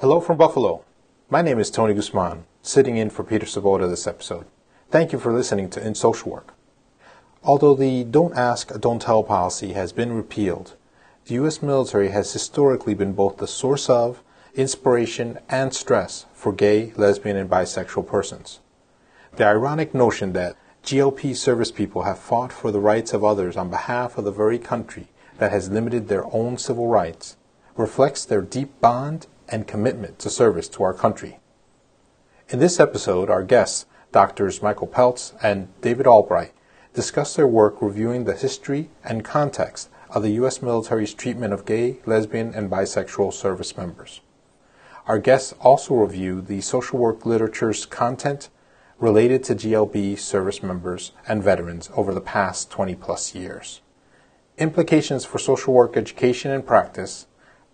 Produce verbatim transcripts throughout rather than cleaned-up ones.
Hello from Buffalo. My name is Tony Guzman, sitting in for Peter Savota this episode. Thank you for listening to In Social Work. Although the Don't Ask, Don't Tell policy has been repealed, the U S military has historically been both the source of, inspiration, and stress for gay, lesbian, and bisexual persons. The ironic notion that G L B service people have fought for the rights of others on behalf of the very country that has limited their own civil rights reflects their deep bond and commitment to service to our country. In this episode, our guests, Doctors Michael Pelts and David Albright, discuss their work reviewing the history and context of the U S military's treatment of gay, lesbian, and bisexual service members. Our guests also review the social work literature's content related to G L B service members and veterans over the past twenty plus years, implications for social work education and practice,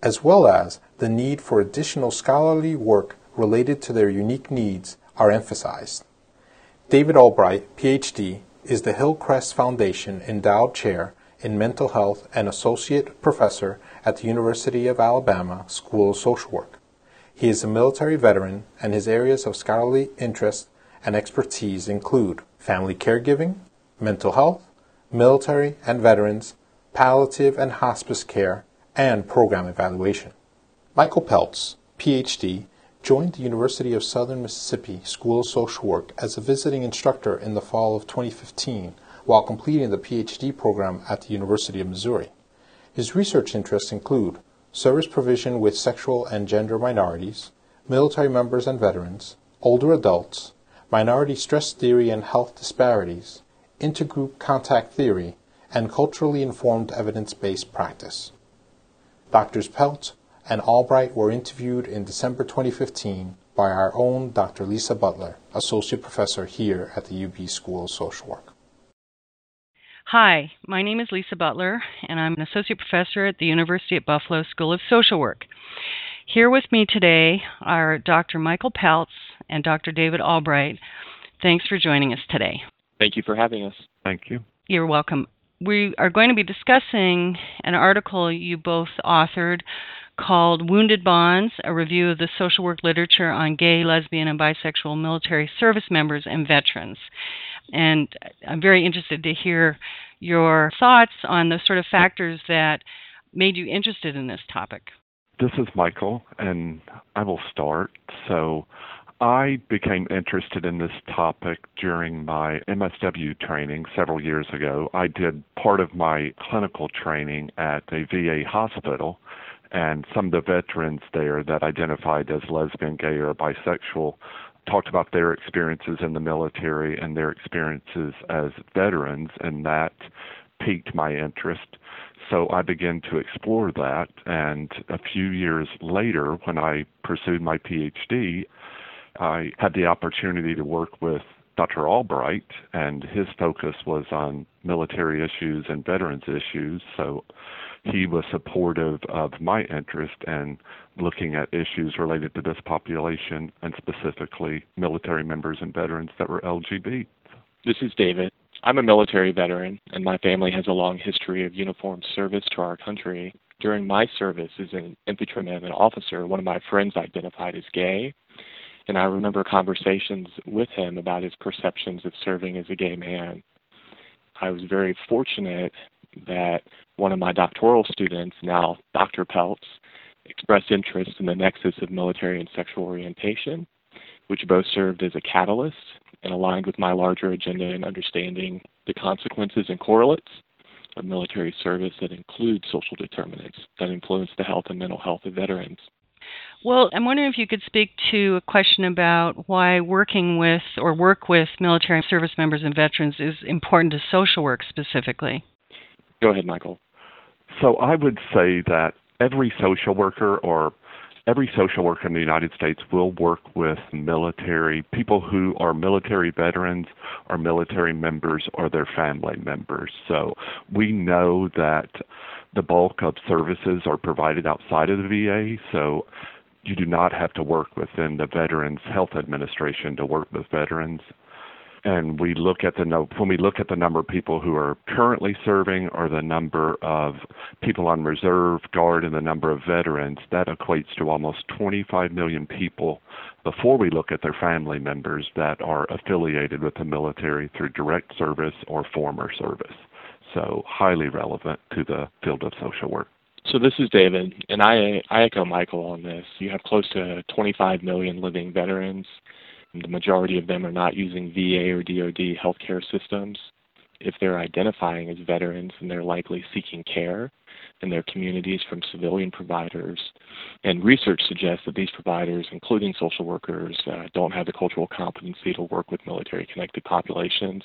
as well as the need for additional scholarly work related to their unique needs are emphasized. David Albright, P H D, is the Hillcrest Foundation Endowed Chair in Mental Health and Associate Professor at the University of Alabama School of Social Work. He is a military veteran, and his areas of scholarly interest and expertise include family caregiving, mental health, military and veterans, palliative and hospice care, and program evaluation. Michael Pelts, P H D, joined the University of Southern Mississippi School of Social Work as a visiting instructor in the fall of twenty fifteen while completing the P H D program at the University of Missouri. His research interests include service provision with sexual and gender minorities, military members and veterans, older adults, minority stress theory and health disparities, intergroup contact theory, and culturally informed evidence-based practice. Doctors Pelts and Albright were interviewed in December twenty fifteen by our own Doctor Lisa Butler, Associate Professor here at the U B School of Social Work. Hi, my name is Lisa Butler, and I'm an Associate Professor at the University at Buffalo School of Social Work. Here with me today are Doctor Michael Pelts and Doctor David Albright. Thanks for joining us today. Thank you for having us. Thank you. You're welcome. We are going to be discussing an article you both authored called Wounded Bonds, a review of the social work literature on gay, lesbian, and bisexual military service members and veterans. And I'm very interested to hear your thoughts on the sort of factors that made you interested in this topic. This is Michael, and I will start. So I became interested in this topic during my M S W training several years ago. I did part of my clinical training at a V A hospital, and some of the veterans there that identified as lesbian, gay, or bisexual talked about their experiences in the military and their experiences as veterans, and that piqued my interest. So I began to explore that, and a few years later, when I pursued my P H D, I had the opportunity to work with Doctor Albright, and his focus was on military issues and veterans issues, so he was supportive of my interest in looking at issues related to this population, and specifically military members and veterans that were L G B. This is David. I'm a military veteran, and my family has a long history of uniformed service to our country. During my service as an infantryman and officer, one of my friends identified as gay, and I remember conversations with him about his perceptions of serving as a gay man. I was very fortunate that one of my doctoral students, now Doctor Pelts, expressed interest in the nexus of military and sexual orientation, which both served as a catalyst and aligned with my larger agenda in understanding the consequences and correlates of military service that include social determinants that influence the health and mental health of veterans. Well, I'm wondering if you could speak to a question about why working with or work with military service members and veterans is important to social work specifically. Go ahead, Michael. So I would say that every social worker or every social worker in the United States will work with military, people who are military veterans or military members or their family members. So we know that the bulk of services are provided outside of the V A, so you do not have to work within the Veterans Health Administration to work with veterans. And we look at the when we look at the number of people who are currently serving or the number of people on reserve, guard, and the number of veterans, that equates to almost twenty-five million people before we look at their family members that are affiliated with the military through direct service or former service. So highly relevant to the field of social work. So this is David, and I, I echo Michael on this. You have close to twenty-five million living veterans. The majority of them are not using V A or D O D healthcare systems. If they're identifying as veterans, then they're likely seeking care in their communities from civilian providers. And research suggests that these providers, including social workers, uh, don't have the cultural competency to work with military-connected populations.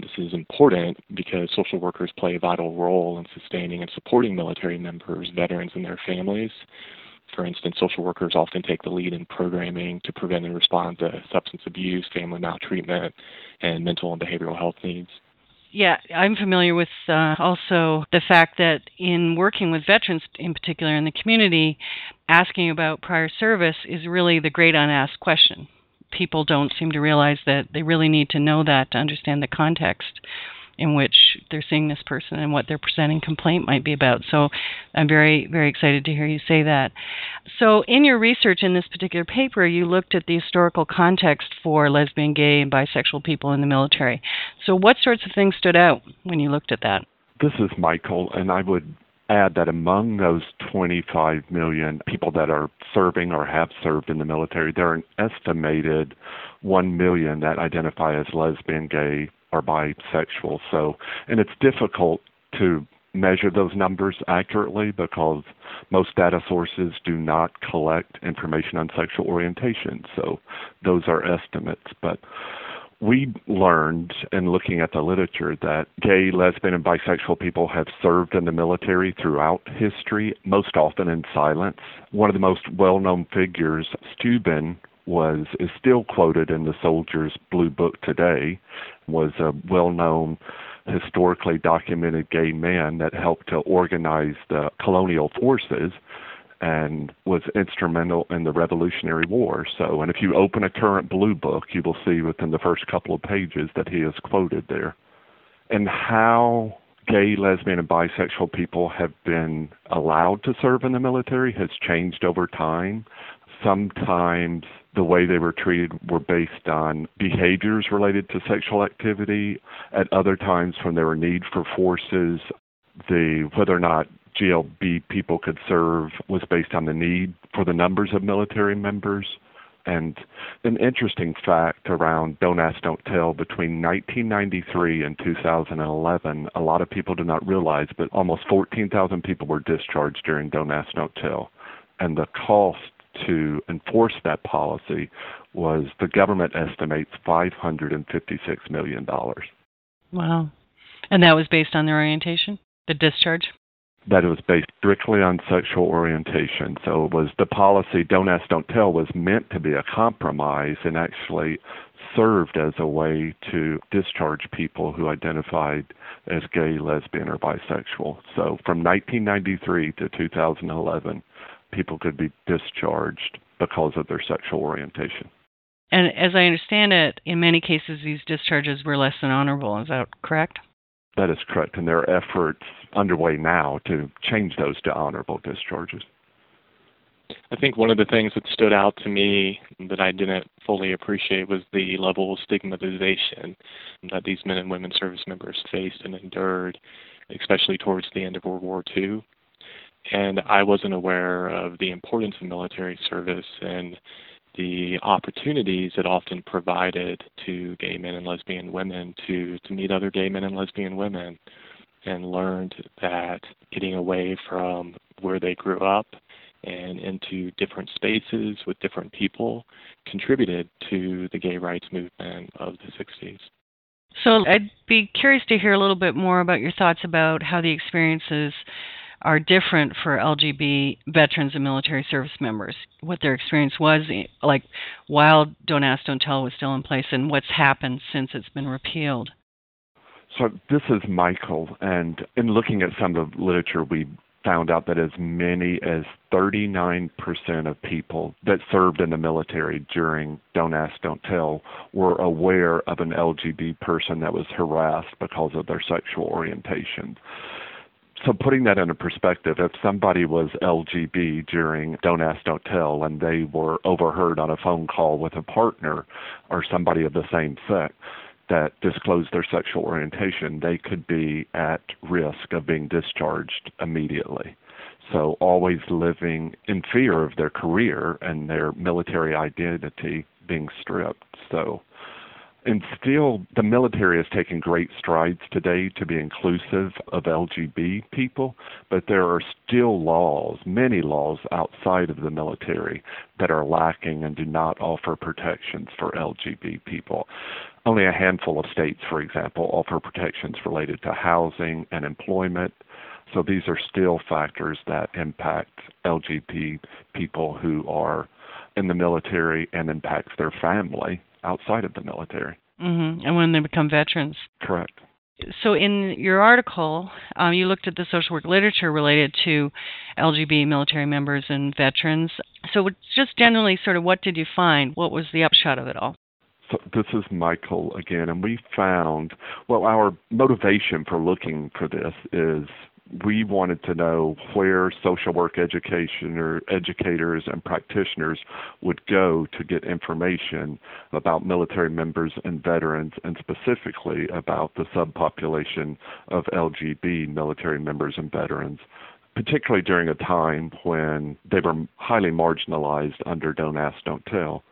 This is important because social workers play a vital role in sustaining and supporting military members, veterans, and their families. For instance, social workers often take the lead in programming to prevent and respond to substance abuse, family maltreatment, and mental and behavioral health needs. Yeah, I'm familiar with uh, also the fact that in working with veterans, in particular in the community, asking about prior service is really the great unasked question. People don't seem to realize that they really need to know that to understand the context in which they're seeing this person and what their presenting complaint might be about. So I'm very, very excited to hear you say that. So in your research in this particular paper, you looked at the historical context for lesbian, gay, and bisexual people in the military. So what sorts of things stood out when you looked at that? This is Michael, and I would add that among those twenty-five million people that are serving or have served in the military, there are an estimated one million that identify as lesbian, gay, are bisexual. So, and it's difficult to measure those numbers accurately because most data sources do not collect information on sexual orientation. So those are estimates. But we learned in looking at the literature that gay, lesbian, and bisexual people have served in the military throughout history, most often in silence. One of the most well-known figures, Steuben, was is still quoted in the Soldier's Blue Book today, was a well-known, historically documented gay man that helped to organize the colonial forces and was instrumental in the Revolutionary War. So, and if you open a current Blue Book, you will see within the first couple of pages that he is quoted there. And how gay, lesbian, and bisexual people have been allowed to serve in the military has changed over time. Sometimes the way they were treated were based on behaviors related to sexual activity. At other times, when there were need for forces, the whether or not G L B people could serve was based on the need for the numbers of military members. And an interesting fact around Don't Ask, Don't Tell, between nineteen ninety-three and two thousand eleven, a lot of people do not realize, but almost fourteen thousand people were discharged during Don't Ask, Don't Tell. And the cost to enforce that policy was, the government estimates, five hundred fifty-six million dollars. Wow. And that was based on the orientation, the discharge? That it was based strictly on sexual orientation. So it was the policy, Don't Ask, Don't Tell, was meant to be a compromise and actually served as a way to discharge people who identified as gay, lesbian, or bisexual. So from nineteen ninety-three to two thousand eleven, people could be discharged because of their sexual orientation. And as I understand it, in many cases, these discharges were less than honorable. Is that correct? That is correct. And there are efforts underway now to change those to honorable discharges. I think one of the things that stood out to me that I didn't fully appreciate was the level of stigmatization that these men and women service members faced and endured, especially towards the end of World War Two. And I wasn't aware of the importance of military service and the opportunities it often provided to gay men and lesbian women to, to meet other gay men and lesbian women, and learned that getting away from where they grew up and into different spaces with different people contributed to the gay rights movement of the sixties. So I'd be curious to hear a little bit more about your thoughts about how the experiences are different for L G B veterans and military service members. What their experience was, like while Don't Ask, Don't Tell was still in place, and what's happened since it's been repealed. So this is Michael, and in looking at some of the literature, we found out that as many as thirty-nine percent of people that served in the military during Don't Ask, Don't Tell were aware of an L G B person that was harassed because of their sexual orientation. So putting that into perspective, if somebody was L G B during Don't Ask, Don't Tell and they were overheard on a phone call with a partner or somebody of the same sex that disclosed their sexual orientation, they could be at risk of being discharged immediately. So always living in fear of their career and their military identity being stripped. So, and still, the military is taking great strides today to be inclusive of L G B people, but there are still laws, many laws outside of the military that are lacking and do not offer protections for L G B people. Only a handful of states, for example, offer protections related to housing and employment. So these are still factors that impact L G B people who are in the military and impacts their family outside of the military. Mm-hmm. And when they become veterans. Correct. So in your article, um, you looked at the social work literature related to L G B military members and veterans. So just generally, sort of, what did you find? What was the upshot of it all? So this is Michael again, and we found, well, our motivation for looking for this is we wanted to know where social work education or educators and practitioners would go to get information about military members and veterans, and specifically about the subpopulation of L G B military members and veterans, particularly during a time when they were highly marginalized under Don't Ask, Don't Tell.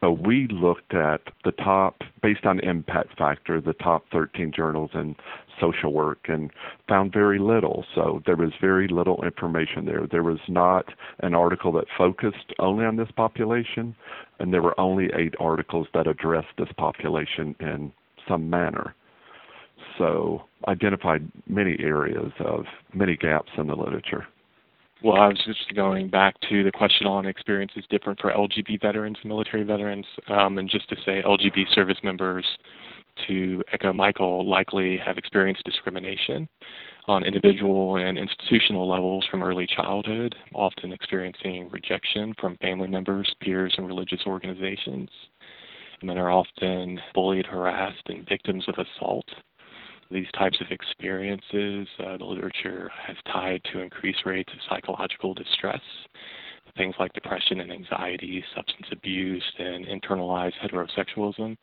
So we looked at the top, based on impact factor, the top thirteen journals in social work and found very little. So there was very little information there. There was not an article that focused only on this population, and there were only eight articles that addressed this population in some manner. So identified many areas of many gaps in the literature. Well, I was just going back to the question on experiences different for L G B veterans, military veterans, um, and just to say L G B service members, to echo Michael, likely have experienced discrimination on individual and institutional levels from early childhood, often experiencing rejection from family members, peers, and religious organizations. Men are often bullied, harassed, and victims of assault. These types of experiences, uh, the literature has tied to increased rates of psychological distress, things like depression and anxiety, substance abuse, and internalized heterosexualism.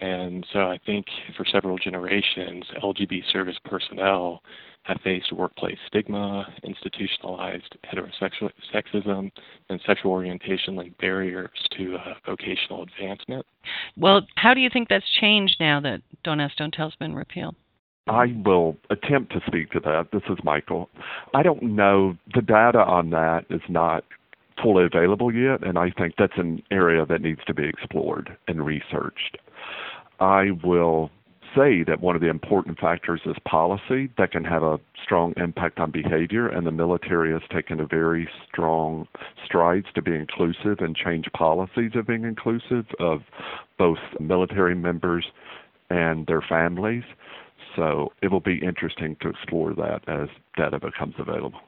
And so I think for several generations, L G B service personnel have faced workplace stigma, institutionalized heterosexual sexism, and sexual orientation-linked barriers to uh, vocational advancement. Well, how do you think that's changed now that Don't Ask, Don't Tell's been repealed? I will attempt to speak to that. This is Michael. I don't know. The data on that is not fully available yet, and I think that's an area that needs to be explored and researched. I will say that one of the important factors is policy that can have a strong impact on behavior, and the military has taken a very strong strides to be inclusive and change policies of being inclusive of both military members and their families. So it will be interesting to explore that as data becomes available.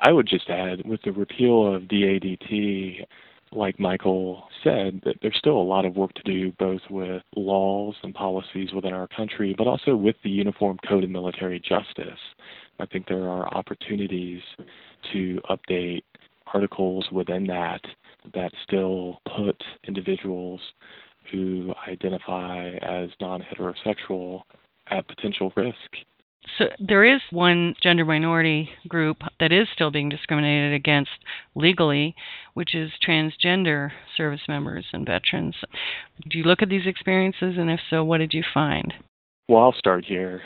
I would just add, with the repeal of D A D T, like Michael said, that there's still a lot of work to do both with laws and policies within our country, but also with the Uniform Code of Military Justice. I think there are opportunities to update articles within that that still put individuals who identify as non-heterosexual at potential risk. So there is one gender minority group that is still being discriminated against legally, which is transgender service members and veterans. Do you look at these experiences, and if so, what did you find? Well, I'll start here.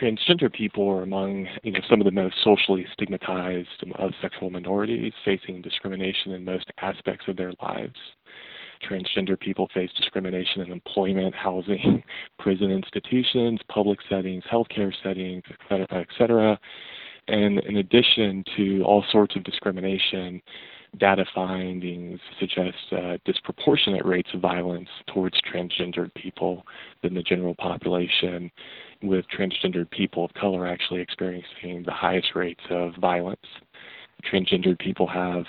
Transgender people are among, you know, some of the most socially stigmatized of sexual minorities, facing discrimination in most aspects of their lives. Transgender people face discrimination in employment, housing, prison institutions, public settings, healthcare settings, et cetera, et cetera. And in addition to all sorts of discrimination, data findings suggest uh, disproportionate rates of violence towards transgendered people than the general population, with transgendered people of color actually experiencing the highest rates of violence. Transgendered people have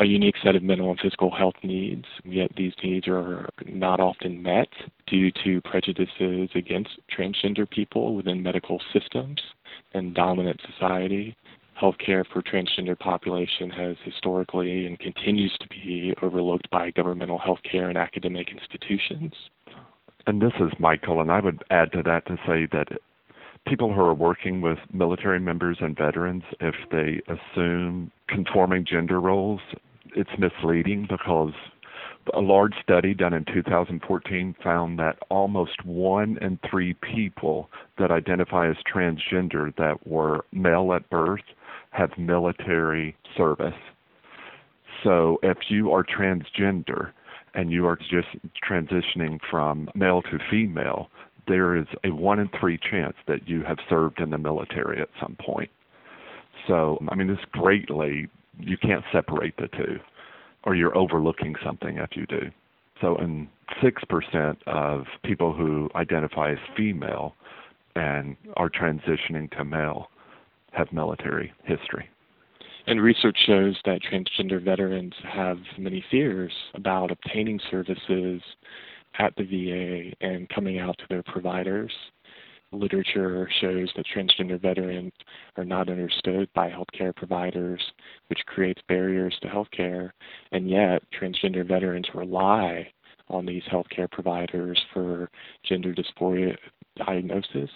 a unique set of mental and physical health needs, yet these needs are not often met due to prejudices against transgender people within medical systems and dominant society. Healthcare for transgender population has historically and continues to be overlooked by governmental healthcare and academic institutions. And this is Michael, and I would add to that to say that people who are working with military members and veterans, if they assume conforming gender roles, it's misleading, because a large study done in two thousand fourteen found that almost one in three people that identify as transgender that were male at birth have military service. So if you are transgender and you are just transitioning from male to female, there is a one in three chance that you have served in the military at some point. So, I mean, this greatly, you can't separate the two, or you're overlooking something if you do. So, in six percent of people who identify as female and are transitioning to male have military history. And research shows that transgender veterans have many fears about obtaining services at the V A and coming out to their providers. Literature shows that transgender veterans are not understood by healthcare providers, which creates barriers to healthcare. And yet, transgender veterans rely on these healthcare providers for gender dysphoria diagnosis,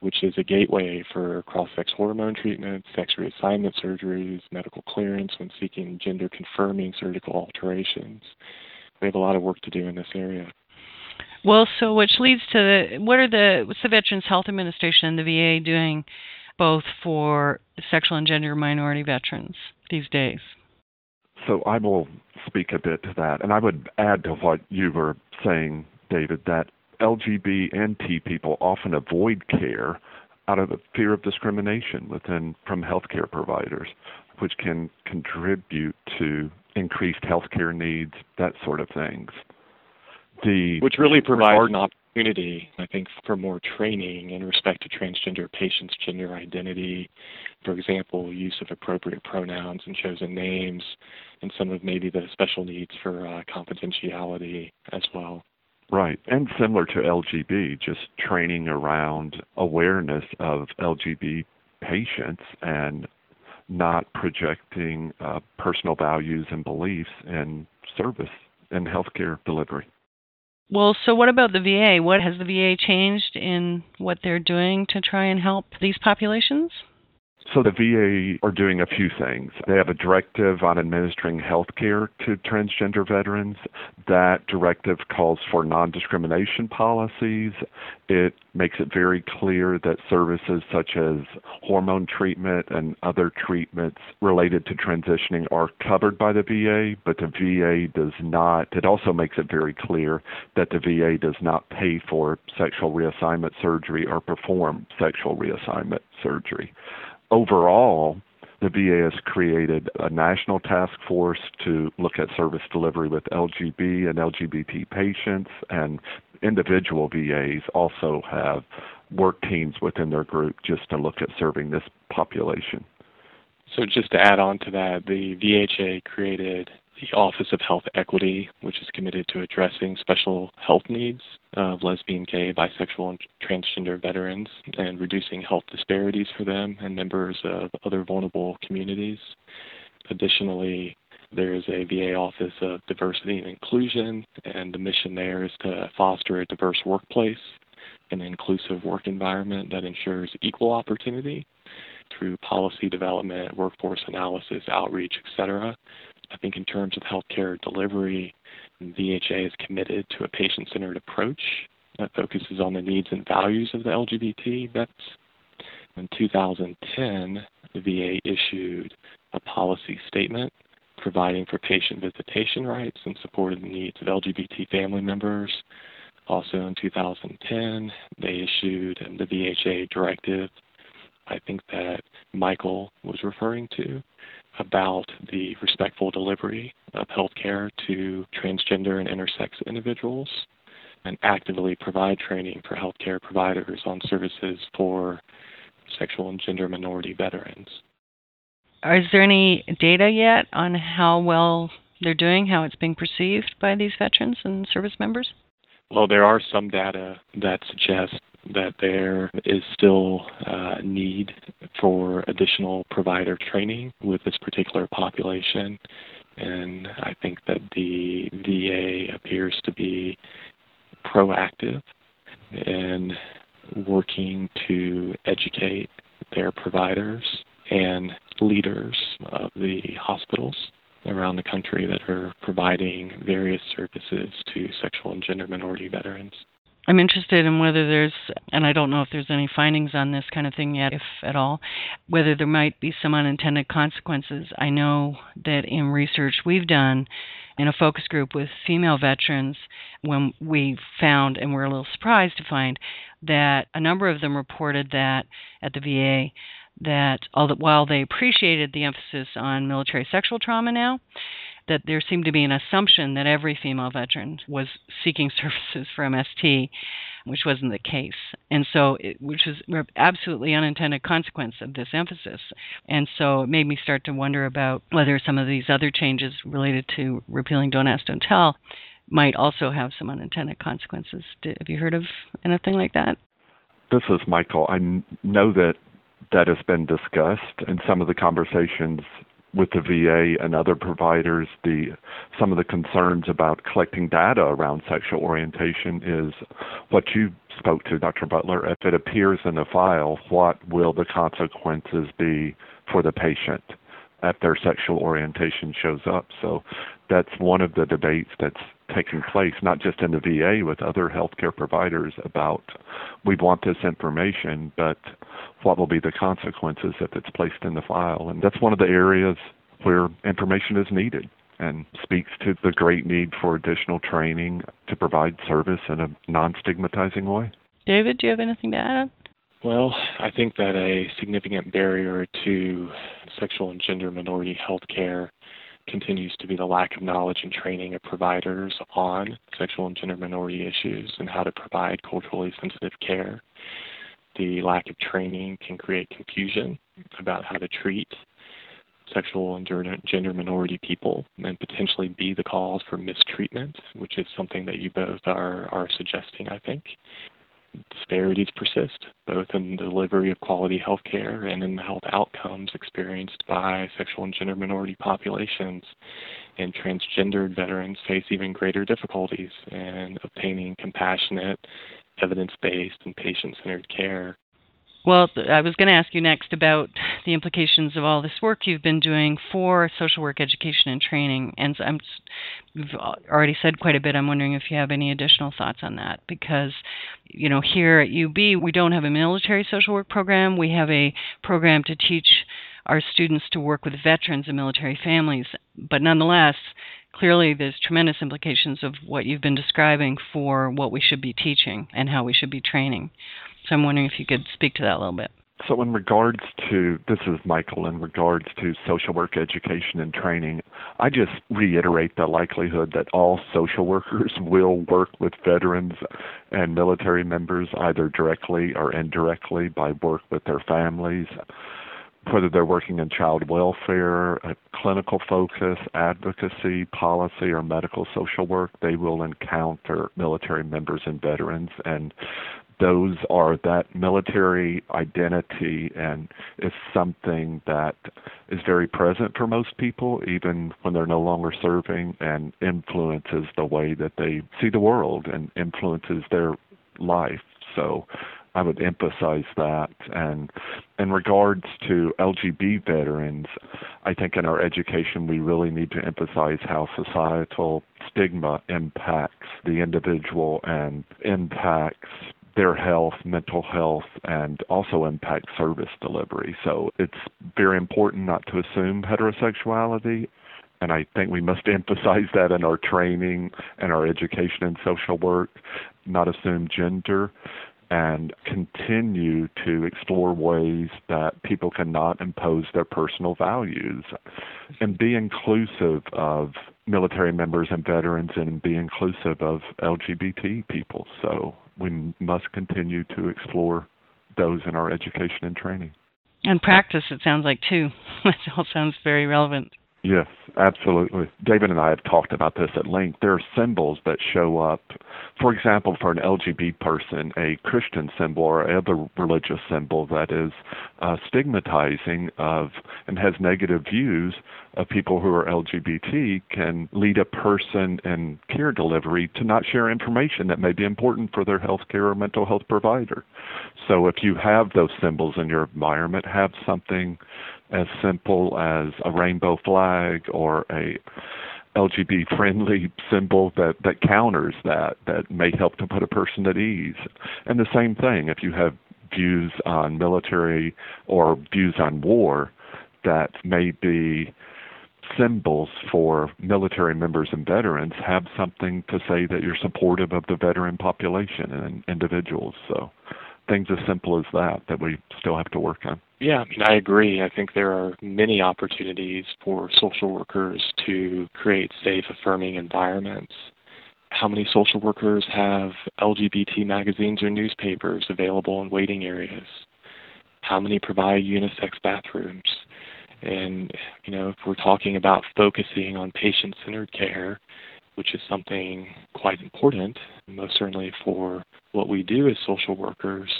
which is a gateway for cross-sex hormone treatment, sex reassignment surgeries, medical clearance when seeking gender-confirming surgical alterations. We have a lot of work to do in this area. Well, so which leads to the, what are the, what's the Veterans Health Administration and the V A doing both for sexual and gender minority veterans these days? So I will speak a bit to that. And I would add to what you were saying, David, that L G B T people often avoid care out of the fear of discrimination within from healthcare providers, which can contribute to increased healthcare needs, that sort of things. The Which really provides an opportunity, I think, for more training in respect to transgender patients' gender identity, for example, use of appropriate pronouns and chosen names, and some of maybe the special needs for uh, confidentiality as well. Right, and similar to L G B, just training around awareness of L G B patients and not projecting uh, personal values and beliefs in service and healthcare delivery. Well, so what about the V A? What has the V A changed in what they're doing to try and help these populations? So the V A are doing a few things. They have a directive on administering health care to transgender veterans. That directive calls for non-discrimination policies. It makes it very clear that services such as hormone treatment and other treatments related to transitioning are covered by the V A, but the V A does not. It also makes it very clear that the V A does not pay for sexual reassignment surgery or perform sexual reassignment surgery. Overall, the V A has created a national task force to look at service delivery with L G B and L G B T patients, and individual V As also have work teams within their group just to look at serving this population. So just to add on to that, the V H A created the Office of Health Equity, which is committed to addressing special health needs of lesbian, gay, bisexual, and transgender veterans and reducing health disparities for them and members of other vulnerable communities. Additionally, there is a V A Office of Diversity and Inclusion, and the mission there is to foster a diverse workplace, an inclusive work environment that ensures equal opportunity through policy development, workforce analysis, outreach, et cetera. I think in terms of healthcare delivery, V H A is committed to a patient-centered approach that focuses on the needs and values of the L G B T vets. In two thousand ten, the V A issued a policy statement providing for patient visitation rights and supported the needs of L G B T family members. Also in two thousand ten, they issued the V H A directive I think that Michael was referring to about the respectful delivery of healthcare to transgender and intersex individuals, and actively provide training for healthcare providers on services for sexual and gender minority veterans. Is there any data yet on how well they're doing, how it's being perceived by these veterans and service members? Well, there are some data that suggests that there is still a need for additional provider training with this particular population, and I think that the V A appears to be proactive in working to educate their providers and leaders of the hospitals around the country that are providing various services to sexual and gender minority veterans. I'm interested in whether there's, and I don't know if there's any findings on this kind of thing yet, if at all, whether there might be some unintended consequences. I know that in research we've done in a focus group with female veterans, when we found, and we're a little surprised to find, that a number of them reported that at the V A, that while they appreciated the emphasis on military sexual trauma now, that there seemed to be an assumption that every female veteran was seeking services for M S T, which wasn't the case. And so, it, which is absolutely unintended consequence of this emphasis. And so it made me start to wonder about whether some of these other changes related to repealing Don't Ask, Don't Tell might also have some unintended consequences. Did, have you heard of anything like that? This is Michael. I know that that has been discussed in some of the conversations with the V A and other providers. The some of the concerns about collecting data around sexual orientation is what you spoke to, Doctor Butler. If it appears in a file, what will the consequences be for the patient if their sexual orientation shows up? So that's one of the debates that's taking place, not just in the V A, with other healthcare providers about, we want this information, but what will be the consequences if it's placed in the file? And that's one of the areas where information is needed and speaks to the great need for additional training to provide service in a non-stigmatizing way. David, do you have anything to add? Well, I think that a significant barrier to sexual and gender minority healthcare continues to be the lack of knowledge and training of providers on sexual and gender minority issues and how to provide culturally sensitive care. The lack of training can create confusion about how to treat sexual and gender minority people and potentially be the cause for mistreatment, which is something that you both are, are suggesting, I think. Disparities persist, both in the delivery of quality health care and in the health outcomes experienced by sexual and gender minority populations. And transgendered veterans face even greater difficulties in obtaining compassionate, evidence-based, and patient-centered care. Well, I was going to ask you next about the implications of all this work you've been doing for social work education and training. And I'm, you've already said quite a bit. I'm wondering if you have any additional thoughts on that. Because, you know, here at U B, we don't have a military social work program. We have a program to teach our students to work with veterans and military families. But nonetheless, clearly there's tremendous implications of what you've been describing for what we should be teaching and how we should be training. So I'm wondering if you could speak to that a little bit. So in regards to, this is Michael, in regards to social work education and training, I just reiterate the likelihood that all social workers will work with veterans and military members, either directly or indirectly, by work with their families, whether they're working in child welfare, clinical focus, advocacy, policy, or medical social work. They will encounter military members and veterans, and those are that military identity, and is something that is very present for most people, even when they're no longer serving, and influences the way that they see the world and influences their life. So I would emphasize that. And in regards to L G B veterans, I think in our education we really need to emphasize how societal stigma impacts the individual and impacts their health, mental health, and also impact service delivery. So it's very important not to assume heterosexuality, and I think we must emphasize that in our training and our education in social work, not assume gender, and continue to explore ways that people cannot impose their personal values, and be inclusive of military members and veterans, and be inclusive of L G B T people. So we must continue to explore those in our education and training. And practice, it sounds like, too. That all sounds very relevant. Yes, absolutely. David and I have talked about this at length. There are symbols that show up. For example, for an L G B person, a Christian symbol or other religious symbol that is uh, stigmatizing of and has negative views of people who are L G B T can lead a person in care delivery to not share information that may be important for their health care or mental health provider. So if you have those symbols in your environment, have something as simple as a rainbow flag or a L G B T-friendly symbol that, that counters that, that may help to put a person at ease. And the same thing, if you have views on military or views on war, that may be symbols for military members and veterans, have something to say that you're supportive of the veteran population and individuals. So things as simple as that that we still have to work on. Yeah, I mean, I agree. I think there are many opportunities for social workers to create safe, affirming environments. How many social workers have L G B T magazines or newspapers available in waiting areas? How many provide unisex bathrooms? And, you know, if we're talking about focusing on patient-centered care, which is something quite important, most certainly for what we do as social workers,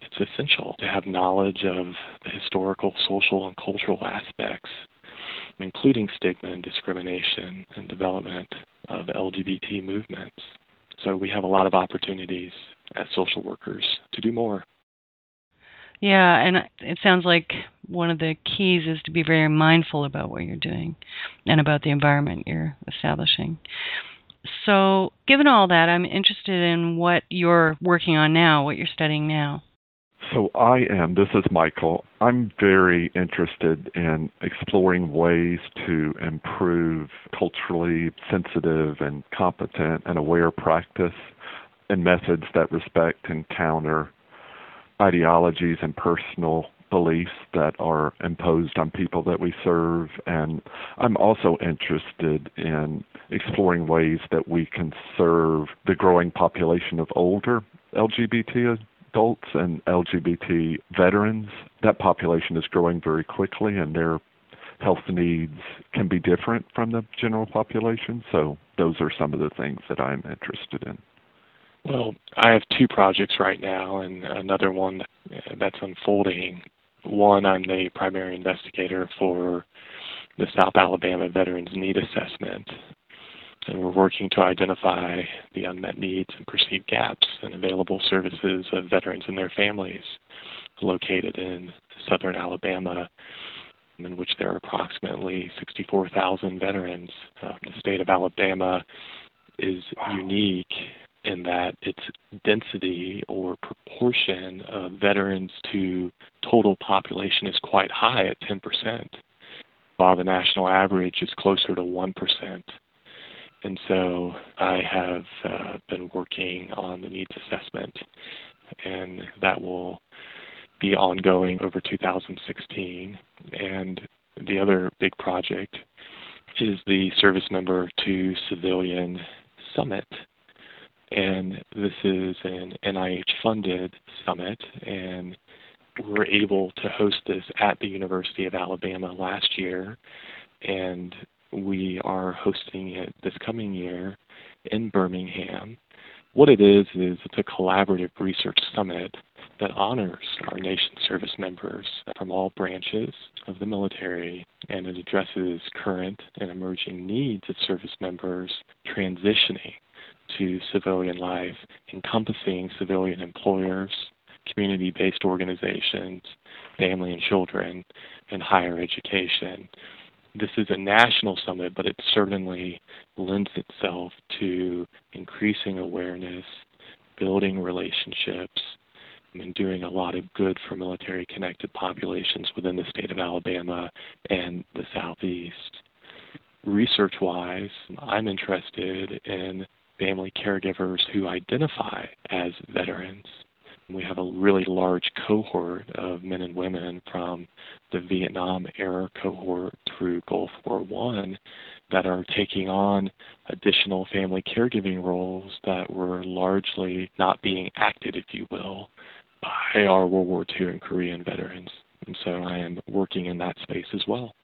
it's essential to have knowledge of the historical, social, and cultural aspects, including stigma and discrimination and development of L G B T movements. So we have a lot of opportunities as social workers to do more. Yeah, and it sounds like one of the keys is to be very mindful about what you're doing and about the environment you're establishing. So given all that, I'm interested in what you're working on now, what you're studying now. So I am, this is Michael, I'm very interested in exploring ways to improve culturally sensitive and competent and aware practice and methods that respect and counter ideologies and personal beliefs that are imposed on people that we serve. And I'm also interested in exploring ways that we can serve the growing population of older L G B T adults and L G B T veterans. That population is growing very quickly, and their health needs can be different from the general population. So those are some of the things that I'm interested in. Well, I have two projects right now and another one that's unfolding. One, I'm the primary investigator for the South Alabama Veterans Need Assessment, and we're working to identify the unmet needs and perceived gaps in available services of veterans and their families located in southern Alabama, in which there are approximately sixty-four thousand veterans. Uh, the state of Alabama is unique in that its density or proportion of veterans to total population is quite high at ten percent, while the national average is closer to one percent. And so I have uh, been working on the needs assessment, and that will be ongoing over two thousand sixteen. And the other big project is the Service Member to Civilian Summit. And this is an N I H-funded summit, and we were able to host this at the University of Alabama last year, and we are hosting it this coming year in Birmingham. What it is is it's a collaborative research summit that honors our nation's service members from all branches of the military, and it addresses current and emerging needs of service members transitioning to civilian life, encompassing civilian employers, community-based organizations, family and children, and higher education. This is a national summit, but it certainly lends itself to increasing awareness, building relationships, and doing a lot of good for military-connected populations within the state of Alabama and the Southeast. Research-wise, I'm interested in family caregivers who identify as veterans We have a really large cohort of men and women from the Vietnam era cohort through Gulf War One that are taking on additional family caregiving roles that were largely not being acted, if you will, by our World War Two and Korean veterans. And so I am working in that space as well.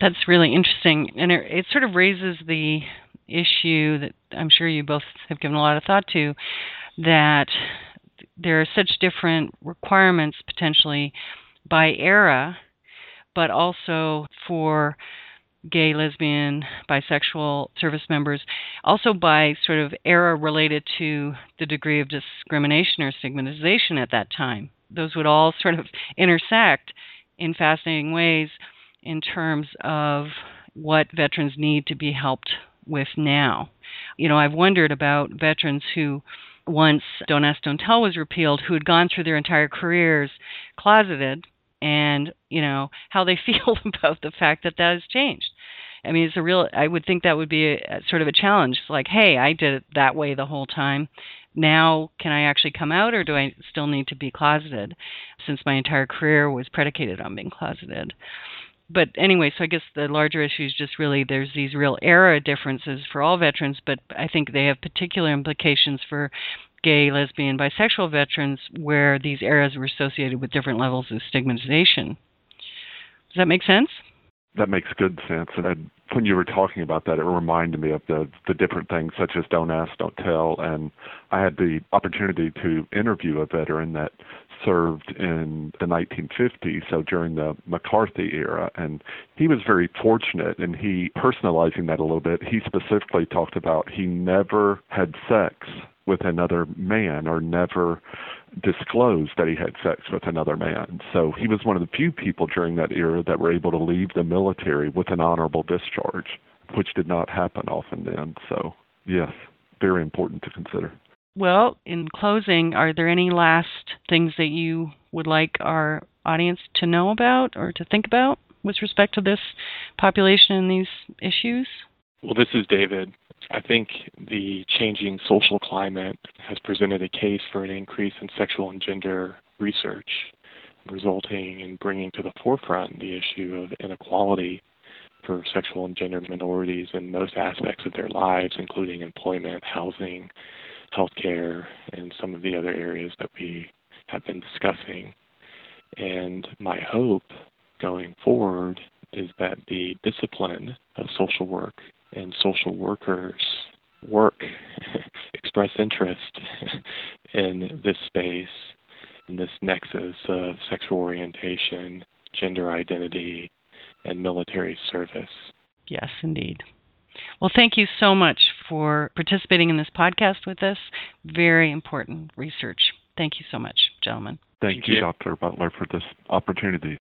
That's really interesting. And it, it sort of raises the issue that I'm sure you both have given a lot of thought to, that there are such different requirements potentially by era, but also for gay, lesbian, bisexual service members, also by sort of era related to the degree of discrimination or stigmatization at that time. Those would all sort of intersect in fascinating ways in terms of what veterans need to be helped with now. You know, I've wondered about veterans who, once Don't Ask, Don't Tell was repealed, who had gone through their entire careers closeted, and, you know, how they feel about the fact that that has changed. I mean, it's a real, I would think that would be a, sort of a challenge. It's like, hey, I did it that way the whole time. Now, can I actually come out, or do I still need to be closeted, since my entire career was predicated on being closeted? But anyway, so I guess the larger issue is just really there's these real era differences for all veterans, but I think they have particular implications for gay, lesbian, bisexual veterans, where these eras were associated with different levels of stigmatization. Does that make sense? That makes good sense. And I, when you were talking about that, it reminded me of the, the different things such as Don't Ask, Don't Tell. And I had the opportunity to interview a veteran that served in the nineteen fifties, so during the McCarthy era, and he was very fortunate, and he, personalizing that a little bit, he specifically talked about he never had sex with another man or never disclosed that he had sex with another man. So he was one of the few people during that era that were able to leave the military with an honorable discharge, which did not happen often then. So, yes, very important to consider. Well, in closing, are there any last things that you would like our audience to know about or to think about with respect to this population and these issues? Well, this is David. I think the changing social climate has presented a case for an increase in sexual and gender research, resulting in bringing to the forefront the issue of inequality for sexual and gender minorities in most aspects of their lives, including employment, housing, healthcare, and some of the other areas that we have been discussing. And my hope going forward is that the discipline of social work and social workers work, express interest in this space, in this nexus of sexual orientation, gender identity, and military service. Yes, indeed. Well, thank you so much for participating in this podcast with us. Very important research. Thank you so much, gentlemen. Thank, thank you, you, Doctor Butler, for this opportunity.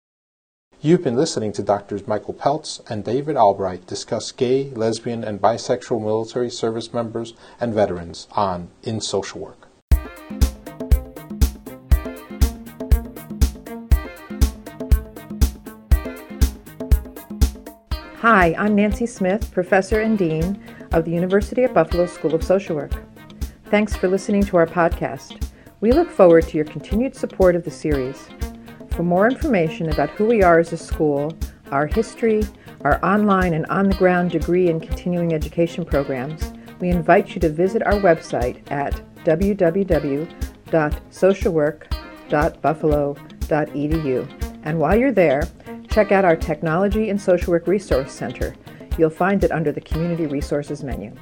You've been listening to Doctors Michael Pelts and David Albright discuss gay, lesbian, and bisexual military service members and veterans on In Social Work. Hi, I'm Nancy Smith, Professor and Dean of the University at Buffalo School of Social Work. Thanks for listening to our podcast. We look forward to your continued support of the series. For more information about who we are as a school, our history, our online and on-the-ground degree and continuing education programs, we invite you to visit our website at w w w dot social work dot buffalo dot e d u. And while you're there, check out our Technology and Social Work Resource Center. You'll find it under the Community Resources menu.